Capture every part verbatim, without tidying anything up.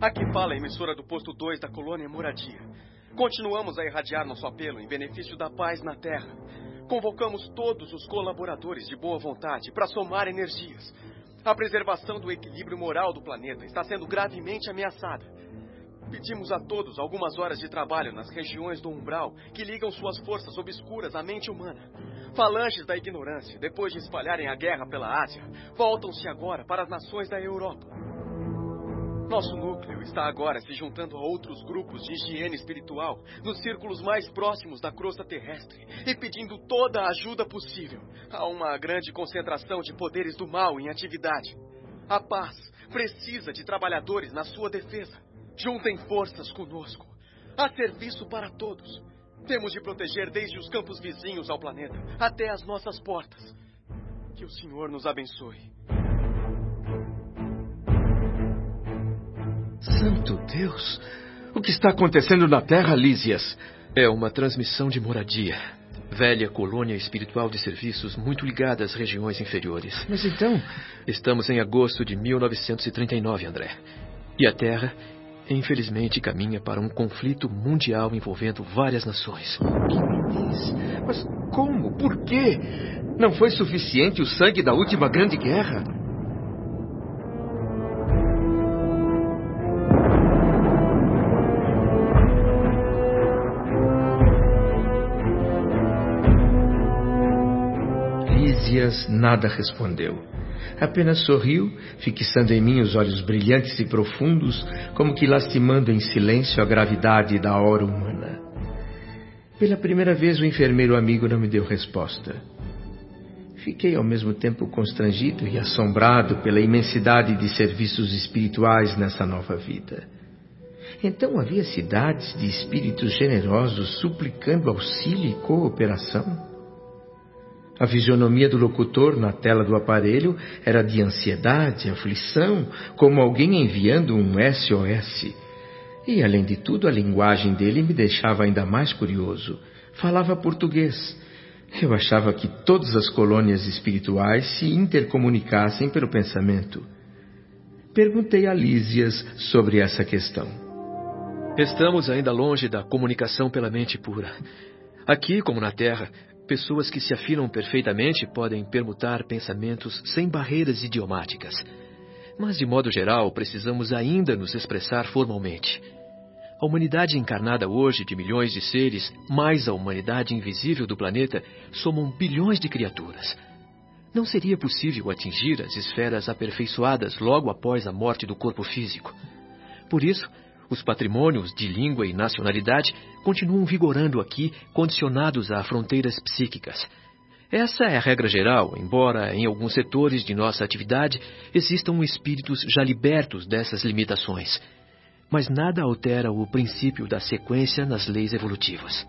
Aqui fala a emissora do posto dois da colônia Moradia. Continuamos a irradiar nosso apelo em benefício da paz na Terra. Convocamos todos os colaboradores de boa vontade para somar energias. A preservação do equilíbrio moral do planeta está sendo gravemente ameaçada. Pedimos a todos algumas horas de trabalho nas regiões do Umbral que ligam suas forças obscuras à mente humana. Falanges da ignorância, depois de espalharem a guerra pela Ásia, voltam-se agora para as nações da Europa. Nosso núcleo está agora se juntando a outros grupos de higiene espiritual nos círculos mais próximos da crosta terrestre e pedindo toda a ajuda possível. Há uma grande concentração de poderes do mal em atividade. A paz precisa de trabalhadores na sua defesa. Juntem forças conosco. Há serviço para todos. Temos de proteger desde os campos vizinhos ao planeta até as nossas portas. Que o Senhor nos abençoe. Santo Deus! O que está acontecendo na Terra, Lísias? É uma transmissão de Moradia. Velha colônia espiritual de serviços muito ligada às regiões inferiores. Mas então... Estamos em agosto de mil novecentos e trinta e nove, André. E a Terra, infelizmente, caminha para um conflito mundial envolvendo várias nações. O que me diz? Mas como? Por quê? Não foi suficiente o sangue da última grande guerra? Nada respondeu. Apenas sorriu, fixando em mim os olhos brilhantes e profundos, como que lastimando em silêncio a gravidade da hora humana. Pela primeira vez, o enfermeiro amigo não me deu resposta. Fiquei ao mesmo tempo constrangido e assombrado pela imensidade de serviços espirituais nessa nova vida. Então havia cidades de espíritos generosos suplicando auxílio e cooperação? A fisionomia do locutor na tela do aparelho era de ansiedade, aflição, como alguém enviando um S O S. E, além de tudo, a linguagem dele me deixava ainda mais curioso. Falava português. Eu achava que todas as colônias espirituais se intercomunicassem pelo pensamento. Perguntei a Lísias sobre essa questão. Estamos ainda longe da comunicação pela mente pura. Aqui, como na Terra... Pessoas que se afinam perfeitamente podem permutar pensamentos sem barreiras idiomáticas. Mas, de modo geral, precisamos ainda nos expressar formalmente. A humanidade encarnada hoje de milhões de seres, mais a humanidade invisível do planeta, somam bilhões de criaturas. Não seria possível atingir as esferas aperfeiçoadas logo após a morte do corpo físico. Por isso... Os patrimônios de língua e nacionalidade continuam vigorando aqui, condicionados a fronteiras psíquicas. Essa é a regra geral, embora em alguns setores de nossa atividade existam espíritos já libertos dessas limitações. Mas nada altera o princípio da sequência nas leis evolutivas.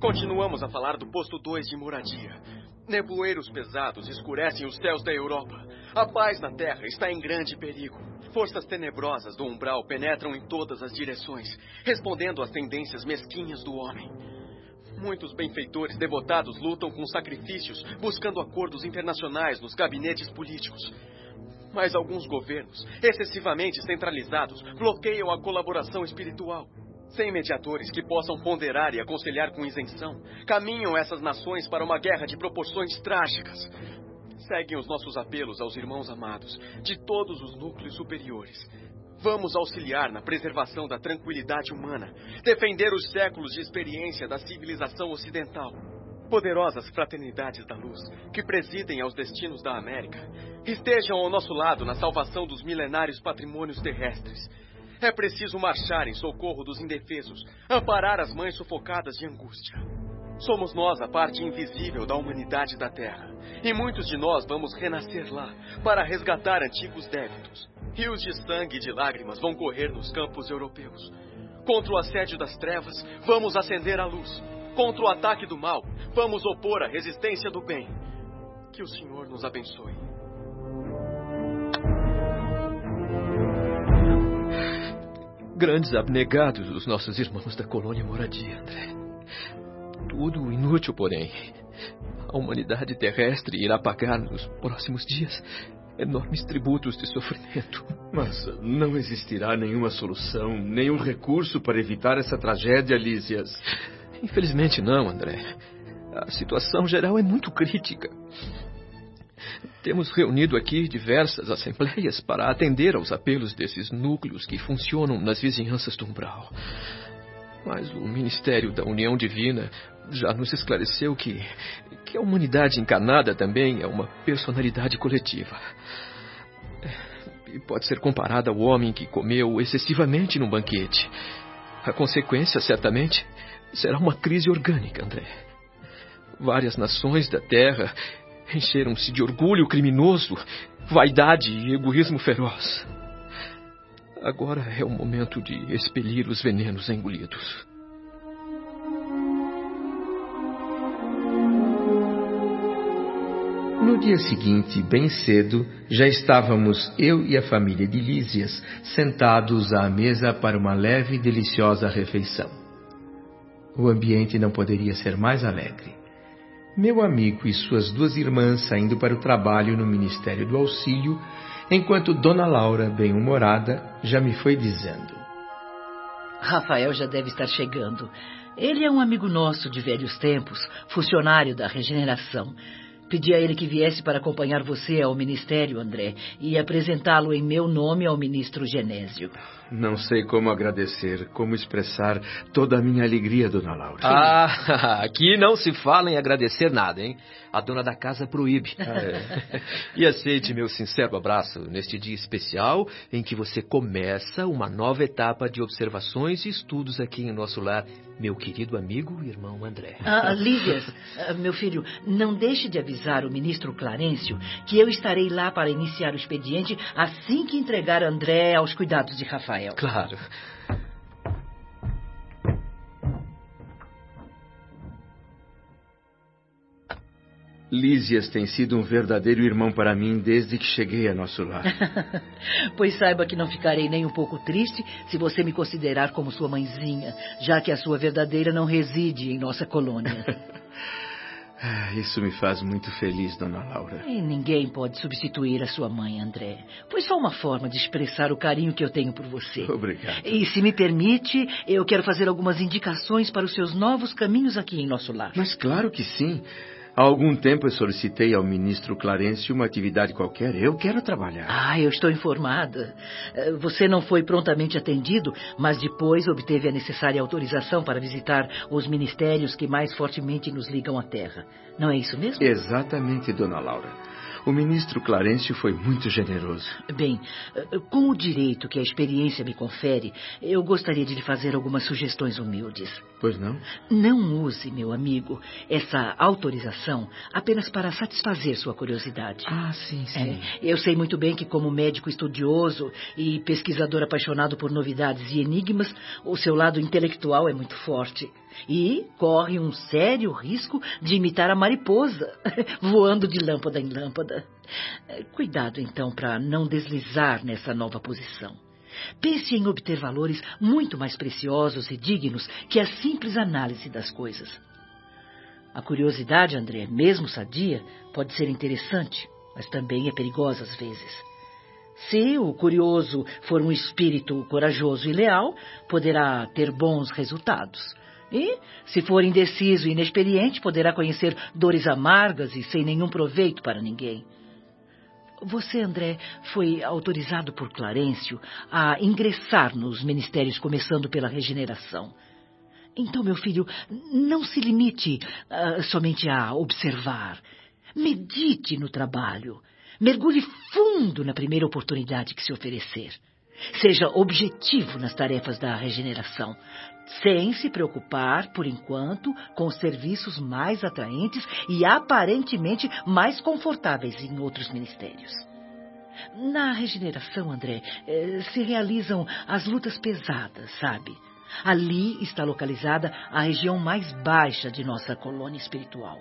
Continuamos a falar do posto dois de Moradia. Nevoeiros pesados escurecem os céus da Europa. A paz na Terra está em grande perigo. Forças tenebrosas do Umbral penetram em todas as direções, respondendo às tendências mesquinhas do homem. Muitos benfeitores devotados lutam com sacrifícios, buscando acordos internacionais nos gabinetes políticos. Mas alguns governos, excessivamente centralizados, bloqueiam a colaboração espiritual. Sem mediadores que possam ponderar e aconselhar com isenção, caminham essas nações para uma guerra de proporções trágicas. Seguem os nossos apelos aos irmãos amados, de todos os núcleos superiores. Vamos auxiliar na preservação da tranquilidade humana, defender os séculos de experiência da civilização ocidental. Poderosas fraternidades da luz, que presidem aos destinos da América, estejam ao nosso lado na salvação dos milenários patrimônios terrestres. É preciso marchar em socorro dos indefesos, amparar as mães sufocadas de angústia. Somos nós a parte invisível da humanidade da Terra, e muitos de nós vamos renascer lá para resgatar antigos débitos. Rios de sangue e de lágrimas vão correr nos campos europeus. Contra o assédio das trevas, vamos acender a luz. Contra o ataque do mal, vamos opor a resistência do bem. Que o Senhor nos abençoe. Grandes abnegados os nossos irmãos da colônia Moradia, André. Tudo inútil, porém. A humanidade terrestre irá pagar nos próximos dias enormes tributos de sofrimento. Mas não existirá nenhuma solução, nenhum recurso para evitar essa tragédia, Lísias? Infelizmente não, André. A situação geral é muito crítica. Temos reunido aqui diversas assembleias para atender aos apelos desses núcleos que funcionam nas vizinhanças do Umbral. Mas o Ministério da União Divina já nos esclareceu que, que a humanidade encarnada também é uma personalidade coletiva. E pode ser comparada ao homem que comeu excessivamente num banquete. A consequência, certamente, será uma crise orgânica, André. Várias nações da Terra encheram-se de orgulho criminoso, vaidade e egoísmo feroz. Agora é o momento de expelir os venenos engolidos. No dia seguinte, bem cedo, já estávamos eu e a família de Lísias sentados à mesa para uma leve e deliciosa refeição. O ambiente não poderia ser mais alegre. Meu amigo e suas duas irmãs saindo para o trabalho no Ministério do Auxílio, enquanto Dona Laura, bem-humorada, já me foi dizendo: Rafael já deve estar chegando. Ele é um amigo nosso de velhos tempos, funcionário da regeneração. Pedi a ele que viesse para acompanhar você ao Ministério, André, e apresentá-lo em meu nome ao Ministro Genésio. Não sei como agradecer, como expressar toda a minha alegria, Dona Laura. Ah, aqui não se fala em agradecer nada, hein? A dona da casa proíbe. Ah, é. E aceite meu sincero abraço neste dia especial em que você começa uma nova etapa de observações e estudos aqui em nosso lar, meu querido amigo e irmão André. Ah, Lídias, meu filho, não deixe de avisar o Ministro Clarêncio que eu estarei lá para iniciar o expediente assim que entregar André aos cuidados de Rafael. Claro. Lísias tem sido um verdadeiro irmão para mim desde que cheguei a nosso lar. Pois saiba que não ficarei nem um pouco triste se você me considerar como sua mãezinha, já que a sua verdadeira não reside em nossa colônia. Isso me faz muito feliz, Dona Laura. E ninguém pode substituir a sua mãe, André. Pois só uma forma de expressar o carinho que eu tenho por você. Obrigado. E se me permite, eu quero fazer algumas indicações para os seus novos caminhos aqui em nosso lar. Mas claro que sim. Há algum tempo eu solicitei ao Ministro Clarêncio uma atividade qualquer. Eu quero trabalhar. Ah, eu estou informada. Você não foi prontamente atendido, mas depois obteve a necessária autorização para visitar os ministérios que mais fortemente nos ligam à Terra. Não é isso mesmo? Exatamente, Dona Laura. O Ministro Clarêncio foi muito generoso. Bem, com o direito que a experiência me confere, eu gostaria de lhe fazer algumas sugestões humildes. Pois não? Não use, meu amigo, essa autorização apenas para satisfazer sua curiosidade. Ah, sim, sim. É, eu sei muito bem que, como médico estudioso e pesquisador apaixonado por novidades e enigmas, o seu lado intelectual é muito forte. E corre um sério risco de imitar a mariposa, voando de lâmpada em lâmpada. Cuidado, então, para não deslizar nessa nova posição. Pense em obter valores muito mais preciosos e dignos que a simples análise das coisas. A curiosidade, André, mesmo sadia, pode ser interessante, mas também é perigosa às vezes. Se o curioso for um espírito corajoso e leal, poderá ter bons resultados. E, se for indeciso e inexperiente, poderá conhecer dores amargas e sem nenhum proveito para ninguém. Você, André, foi autorizado por Clarêncio a ingressar nos ministérios, começando pela regeneração. Então, meu filho, não se limite uh, somente a observar. Medite no trabalho. Mergulhe fundo na primeira oportunidade que se oferecer. Seja objetivo nas tarefas da regeneração, sem se preocupar, por enquanto, com os serviços mais atraentes e aparentemente mais confortáveis em outros ministérios. Na regeneração, André, se realizam as lutas pesadas, sabe? Ali está localizada a região mais baixa de nossa colônia espiritual.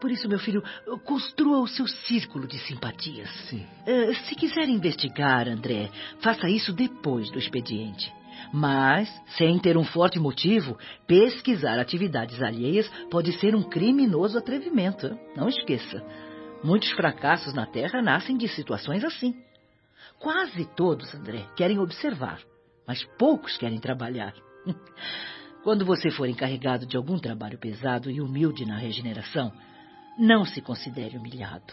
Por isso, meu filho, construa o seu círculo de simpatias. Sim. Uh, se quiser investigar, André, faça isso depois do expediente. Mas, sem ter um forte motivo, pesquisar atividades alheias pode ser um criminoso atrevimento. Não esqueça. Muitos fracassos na Terra nascem de situações assim. Quase todos, André, querem observar, mas poucos querem trabalhar. Quando você for encarregado de algum trabalho pesado e humilde na regeneração, não se considere humilhado.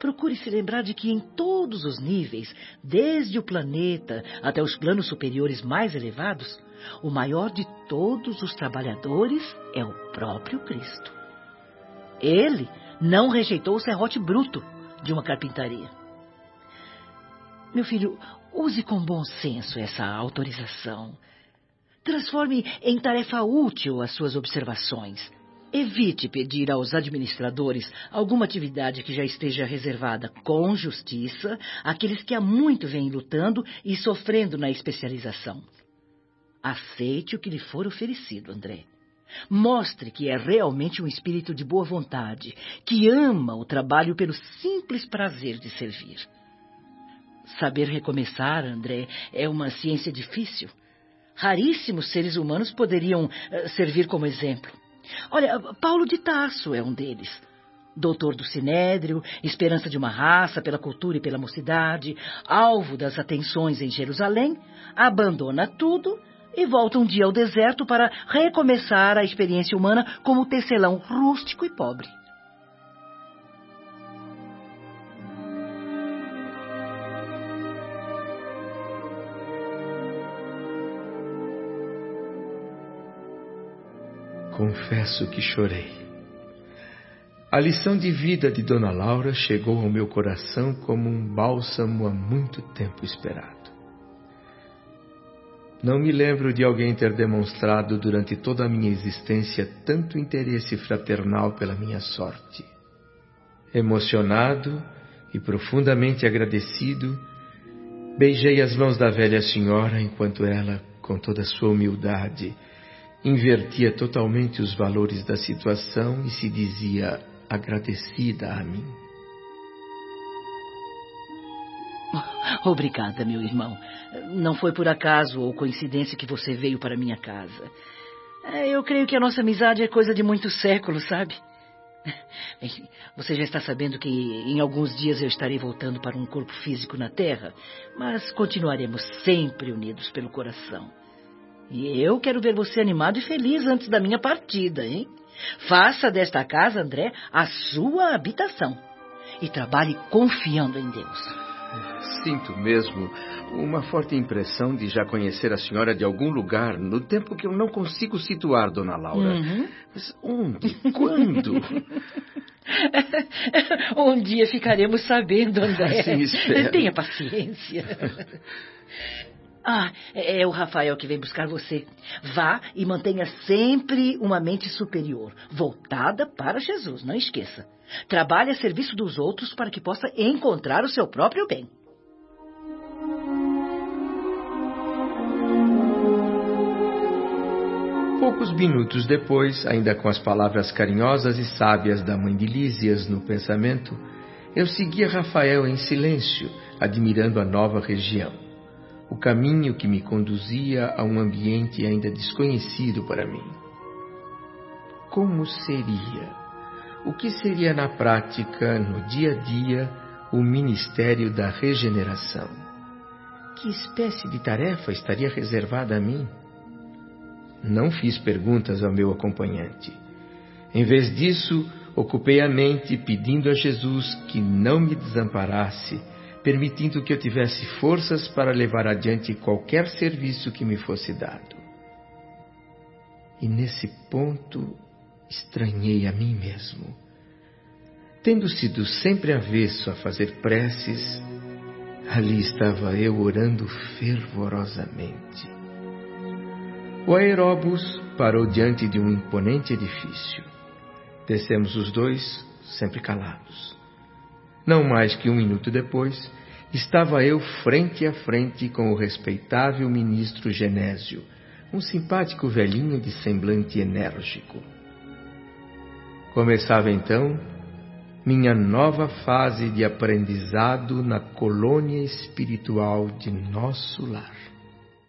Procure se lembrar de que em todos os níveis, desde o planeta até os planos superiores mais elevados, o maior de todos os trabalhadores é o próprio Cristo. Ele não rejeitou o serrote bruto de uma carpintaria. Meu filho, use com bom senso essa autorização. Transforme em tarefa útil as suas observações. Evite pedir aos administradores alguma atividade que já esteja reservada com justiça àqueles que há muito vêm lutando e sofrendo na especialização. Aceite o que lhe for oferecido, André. Mostre que é realmente um espírito de boa vontade, que ama o trabalho pelo simples prazer de servir. Saber recomeçar, André, é uma ciência difícil. Raríssimos seres humanos poderiam uh, servir como exemplo. Olha, Paulo de Tasso é um deles. Doutor do Sinédrio, esperança de uma raça pela cultura e pela mocidade, alvo das atenções em Jerusalém, abandona tudo e volta um dia ao deserto para recomeçar a experiência humana como tecelão rústico e pobre. Confesso que chorei. A lição de vida de Dona Laura chegou ao meu coração como um bálsamo há muito tempo esperado. Não me lembro de alguém ter demonstrado durante toda a minha existência tanto interesse fraternal pela minha sorte. Emocionado e profundamente agradecido, beijei as mãos da velha senhora enquanto ela, com toda sua humildade, invertia totalmente os valores da situação e se dizia agradecida a mim. Obrigada, meu irmão. Não foi por acaso ou coincidência que você veio para minha casa. Eu creio que a nossa amizade é coisa de muitos séculos, sabe? Bem, você já está sabendo que em alguns dias eu estarei voltando para um corpo físico na Terra, mas continuaremos sempre unidos pelo coração. E eu quero ver você animado e feliz antes da minha partida, hein? Faça desta casa, André, a sua habitação. E trabalhe confiando em Deus. Sinto mesmo uma forte impressão de já conhecer a senhora de algum lugar, no tempo que eu não consigo situar, Dona Laura. Uhum. Mas onde? Quando? Um dia ficaremos sabendo, André. Assim espero. Tenha paciência. Ah, é o Rafael que vem buscar você. Vá e mantenha sempre uma mente superior, voltada para Jesus, não esqueça. Trabalhe a serviço dos outros para que possa encontrar o seu próprio bem. Poucos minutos depois, ainda com as palavras carinhosas e sábias da mãe de Lísias no pensamento, eu seguia Rafael em silêncio, admirando a nova região. O caminho que me conduzia a um ambiente ainda desconhecido para mim. Como seria? O que seria na prática, no dia a dia, o Ministério da Regeneração? Que espécie de tarefa estaria reservada a mim? Não fiz perguntas ao meu acompanhante. Em vez disso, ocupei a mente pedindo a Jesus que não me desamparasse, permitindo que eu tivesse forças para levar adiante qualquer serviço que me fosse dado. E nesse ponto, estranhei a mim mesmo. Tendo sido sempre avesso a fazer preces, ali estava eu orando fervorosamente. O aeróbus parou diante de um imponente edifício. Descemos os dois, sempre calados. Não mais que um minuto depois, estava eu frente a frente com o respeitável ministro Genésio, um simpático velhinho de semblante enérgico. Começava então minha nova fase de aprendizado na colônia espiritual de nosso lar.